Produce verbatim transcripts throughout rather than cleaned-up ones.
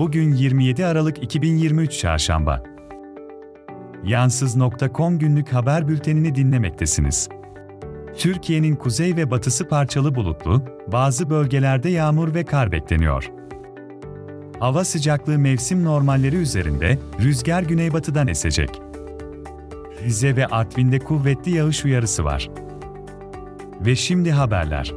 Bugün yirmi yedi Aralık iki bin yirmi üç Çarşamba. Yansız nokta com günlük haber bültenini dinlemektesiniz. Türkiye'nin kuzey ve batısı parçalı bulutlu, bazı bölgelerde yağmur ve kar bekleniyor. Hava sıcaklığı mevsim normalleri üzerinde, rüzgar güneybatıdan esecek. Rize ve Artvin'de kuvvetli yağış uyarısı var. Ve şimdi haberler.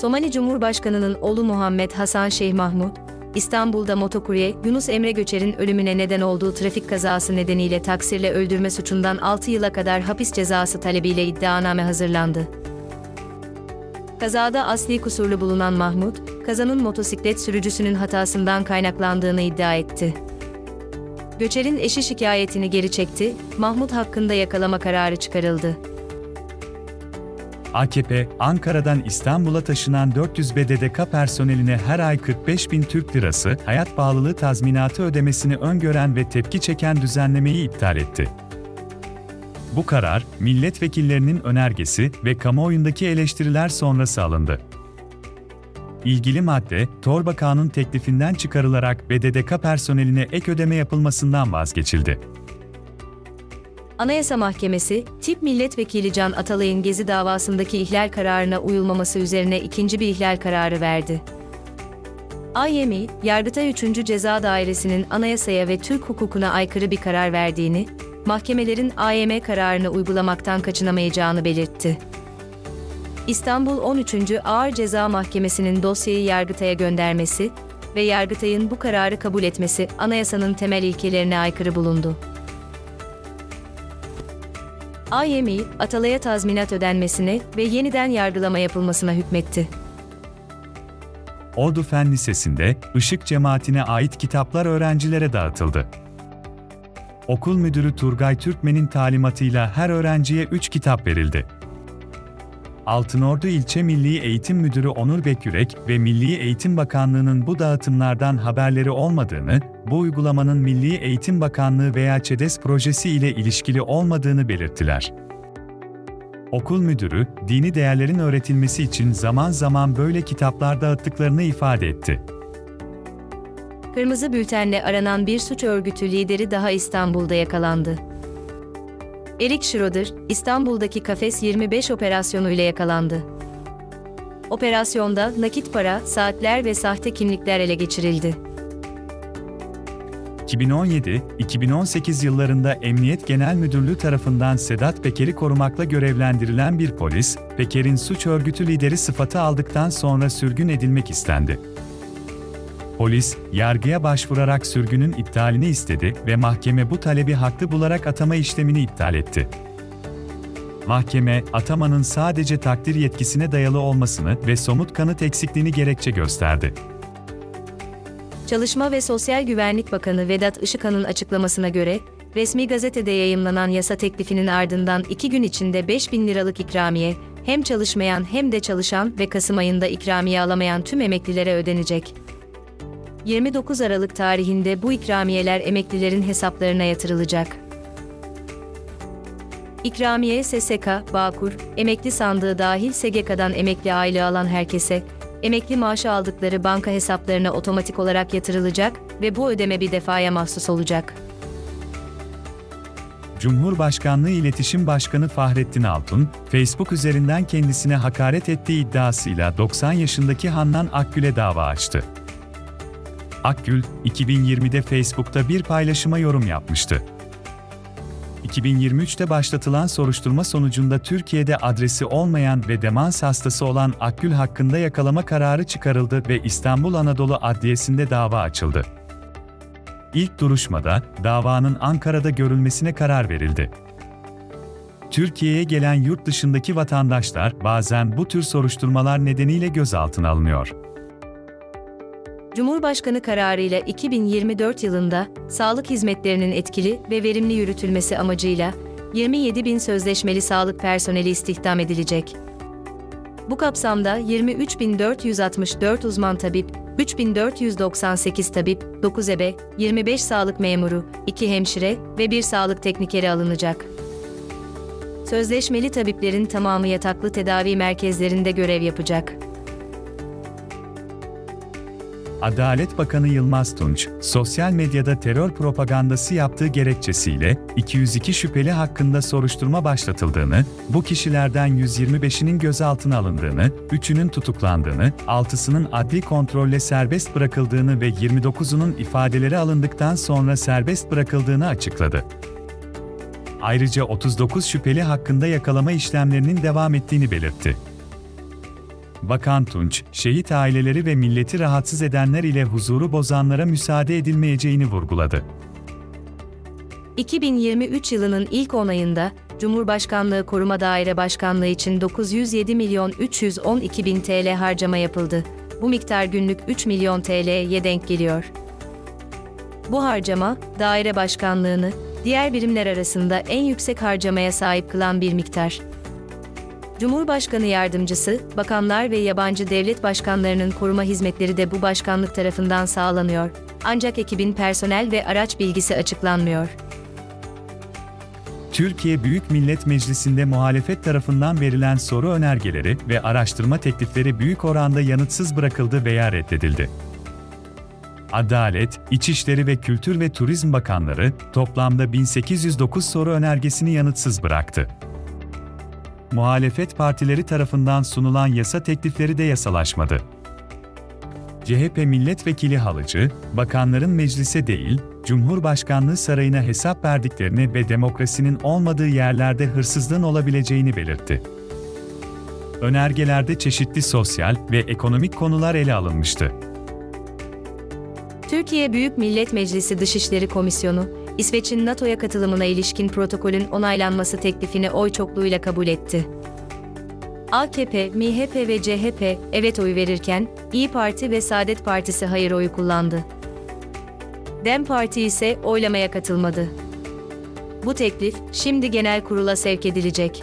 Somali Cumhurbaşkanı'nın oğlu Muhammed Hasan Şeyh Mahmud, İstanbul'da motokurye Yunus Emre Göçer'in ölümüne neden olduğu trafik kazası nedeniyle taksirle öldürme suçundan altı yıla kadar hapis cezası talebiyle iddianame hazırlandı. Kazada asli kusurlu bulunan Mahmud, kazanın motosiklet sürücüsünün hatasından kaynaklandığını iddia etti. Göçer'in eşi şikayetini geri çekti, Mahmud hakkında yakalama kararı çıkarıldı. A K P, Ankara'dan İstanbul'a taşınan dört yüz B D D K personeline her ay kırk beş bin Türk Lirası hayat pahalılığı tazminatı ödemesini öngören ve tepki çeken düzenlemeyi iptal etti. Bu karar, milletvekillerinin önergesi ve kamuoyundaki eleştiriler sonrası alındı. İlgili madde, Torbakan'ın teklifinden çıkarılarak B D D K personeline ek ödeme yapılmasından vazgeçildi. Anayasa Mahkemesi, T İP Milletvekili Can Atalay'ın Gezi davasındaki ihlal kararına uyulmaması üzerine ikinci bir ihlal kararı verdi. A Y M, Yargıtay üçüncü Ceza Dairesi'nin anayasaya ve Türk hukukuna aykırı bir karar verdiğini, mahkemelerin A Y M kararını uygulamaktan kaçınamayacağını belirtti. İstanbul on üçüncü Ağır Ceza Mahkemesi'nin dosyayı Yargıtay'a göndermesi ve Yargıtay'ın bu kararı kabul etmesi anayasanın temel ilkelerine aykırı bulundu. A Y M, Atalay'a tazminat ödenmesine ve yeniden yargılama yapılmasına hükmetti. Ordu Fen Lisesi'nde Işık Cemaati'ne ait kitaplar öğrencilere dağıtıldı. Okul müdürü Turgay Türkmen'in talimatıyla her öğrenciye üç kitap verildi. Altınordu İlçe Milli Eğitim Müdürü Onur Bekyürek ve Milli Eğitim Bakanlığı'nın bu dağıtımlardan haberleri olmadığını, bu uygulamanın Milli Eğitim Bakanlığı veya ÇEDES projesi ile ilişkili olmadığını belirttiler. Okul müdürü, dini değerlerin öğretilmesi için zaman zaman böyle kitaplar dağıttıklarını ifade etti. Kırmızı bültenle aranan bir suç örgütü lideri daha İstanbul'da yakalandı. Eric Schroeder, İstanbul'daki Kafes yirmi beş operasyonu ile yakalandı. Operasyonda nakit para, saatler ve sahte kimlikler ele geçirildi. iki bin on yedi iki bin on sekiz yıllarında Emniyet Genel Müdürlüğü tarafından Sedat Peker'i korumakla görevlendirilen bir polis, Peker'in suç örgütü lideri sıfatı aldıktan sonra sürgün edilmek istendi. Polis, yargıya başvurarak sürgünün iptalini istedi ve mahkeme bu talebi haklı bularak atama işlemini iptal etti. Mahkeme, atamanın sadece takdir yetkisine dayalı olmasını ve somut kanıt eksikliğini gerekçe gösterdi. Çalışma ve Sosyal Güvenlik Bakanı Vedat Işıkhan'ın açıklamasına göre, resmi gazetede yayımlanan yasa teklifinin ardından iki gün içinde beş bin liralık ikramiye, hem çalışmayan hem de çalışan ve Kasım ayında ikramiye alamayan tüm emeklilere ödenecek. yirmi dokuz Aralık tarihinde bu ikramiyeler emeklilerin hesaplarına yatırılacak. İkramiye S S K, Bağkur, emekli sandığı dahil S G K'dan emekli aylığı alan herkese, emekli maaşı aldıkları banka hesaplarına otomatik olarak yatırılacak ve bu ödeme bir defaya mahsus olacak. Cumhurbaşkanlığı İletişim Başkanı Fahrettin Altun, Facebook üzerinden kendisine hakaret ettiği iddiasıyla doksan yaşındaki Handan Akgül'e dava açtı. Akgül, iki bin yirmide Facebook'ta bir paylaşıma yorum yapmıştı. iki bin yirmi üçte başlatılan soruşturma sonucunda Türkiye'de adresi olmayan ve demans hastası olan Akgül hakkında yakalama kararı çıkarıldı ve İstanbul Anadolu Adliyesi'nde dava açıldı. İlk duruşmada, davanın Ankara'da görülmesine karar verildi. Türkiye'ye gelen yurt dışındaki vatandaşlar bazen bu tür soruşturmalar nedeniyle gözaltına alınıyor. Cumhurbaşkanı kararıyla iki bin yirmi dört yılında sağlık hizmetlerinin etkili ve verimli yürütülmesi amacıyla yirmi yedi bin sözleşmeli sağlık personeli istihdam edilecek. Bu kapsamda yirmi üç bin dört yüz altmış dört uzman tabip, üç bin dört yüz doksan sekiz tabip, dokuz ebe, yirmi beş sağlık memuru, iki hemşire ve bir sağlık teknikeri alınacak. Sözleşmeli tabiplerin tamamı yataklı tedavi merkezlerinde görev yapacak. Adalet Bakanı Yılmaz Tunç, sosyal medyada terör propagandası yaptığı gerekçesiyle iki yüz iki şüpheli hakkında soruşturma başlatıldığını, bu kişilerden yüz yirmi beşinin gözaltına alındığını, üçünün tutuklandığını, altısının adli kontrolle serbest bırakıldığını ve yirmi dokuzunun ifadeleri alındıktan sonra serbest bırakıldığını açıkladı. Ayrıca otuz dokuz şüpheli hakkında yakalama işlemlerinin devam ettiğini belirtti. Bakan Tunç, şehit aileleri ve milleti rahatsız edenler ile huzuru bozanlara müsaade edilmeyeceğini vurguladı. iki bin yirmi üç yılının ilk on ayında, Cumhurbaşkanlığı Koruma Daire Başkanlığı için dokuz yüz yedi milyon üç yüz on iki bin T L harcama yapıldı. Bu miktar günlük üç milyon T L'ye denk geliyor. Bu harcama, daire başkanlığını, diğer birimler arasında en yüksek harcamaya sahip kılan bir miktar. Cumhurbaşkanı Yardımcısı, bakanlar ve yabancı devlet başkanlarının koruma hizmetleri de bu başkanlık tarafından sağlanıyor. Ancak ekibin personel ve araç bilgisi açıklanmıyor. Türkiye Büyük Millet Meclisi'nde muhalefet tarafından verilen soru önergeleri ve araştırma teklifleri büyük oranda yanıtsız bırakıldı veya reddedildi. Adalet, İçişleri ve Kültür ve Turizm Bakanları toplamda bin sekiz yüz dokuz soru önergesini yanıtsız bıraktı. Muhalefet partileri tarafından sunulan yasa teklifleri de yasalaşmadı. C H P Milletvekili Halıcı, bakanların meclise değil, Cumhurbaşkanlığı sarayına hesap verdiklerini ve demokrasinin olmadığı yerlerde hırsızlığın olabileceğini belirtti. Önergelerde çeşitli sosyal ve ekonomik konular ele alınmıştı. Türkiye Büyük Millet Meclisi Dışişleri Komisyonu, İsveç'in NATO'ya katılımına ilişkin protokolün onaylanması teklifini oy çokluğuyla kabul etti. A K P, M H P ve C H P evet oyu verirken, İYİ Parti ve Saadet Partisi hayır oyu kullandı. DEM Parti ise oylamaya katılmadı. Bu teklif, şimdi genel kurula sevk edilecek.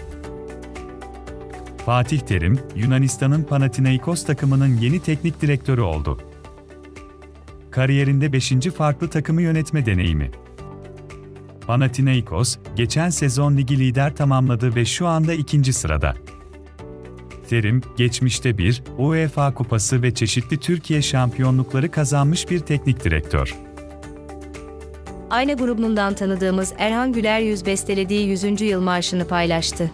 Fatih Terim, Yunanistan'ın Panathinaikos takımının yeni teknik direktörü oldu. Kariyerinde beşinci farklı takımı yönetme deneyimi. Panathinaikos, geçen sezon ligi lider tamamladı ve şu anda ikinci sırada. Terim, geçmişte bir, UEFA Kupası ve çeşitli Türkiye şampiyonlukları kazanmış bir teknik direktör. Aynı grubundan tanıdığımız Erhan Güleryüz bestelediği yüzüncü yıl marşını paylaştı.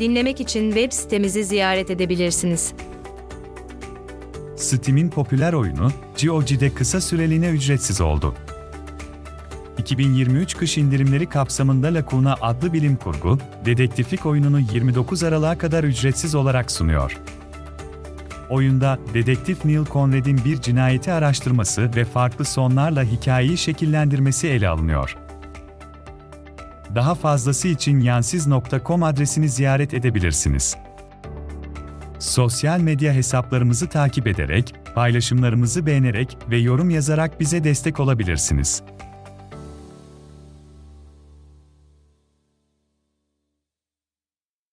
Dinlemek için web sitemizi ziyaret edebilirsiniz. Steam'in popüler oyunu, G O G'de kısa süreliğine ücretsiz oldu. iki bin yirmi üç kış indirimleri kapsamında Lacuna adlı bilim kurgu, dedektiflik oyununu yirmi dokuz Aralık'a kadar ücretsiz olarak sunuyor. Oyunda, dedektif Neil Conrad'in bir cinayeti araştırması ve farklı sonlarla hikayeyi şekillendirmesi ele alınıyor. Daha fazlası için Yansız nokta com adresini ziyaret edebilirsiniz. Sosyal medya hesaplarımızı takip ederek, paylaşımlarımızı beğenerek ve yorum yazarak bize destek olabilirsiniz.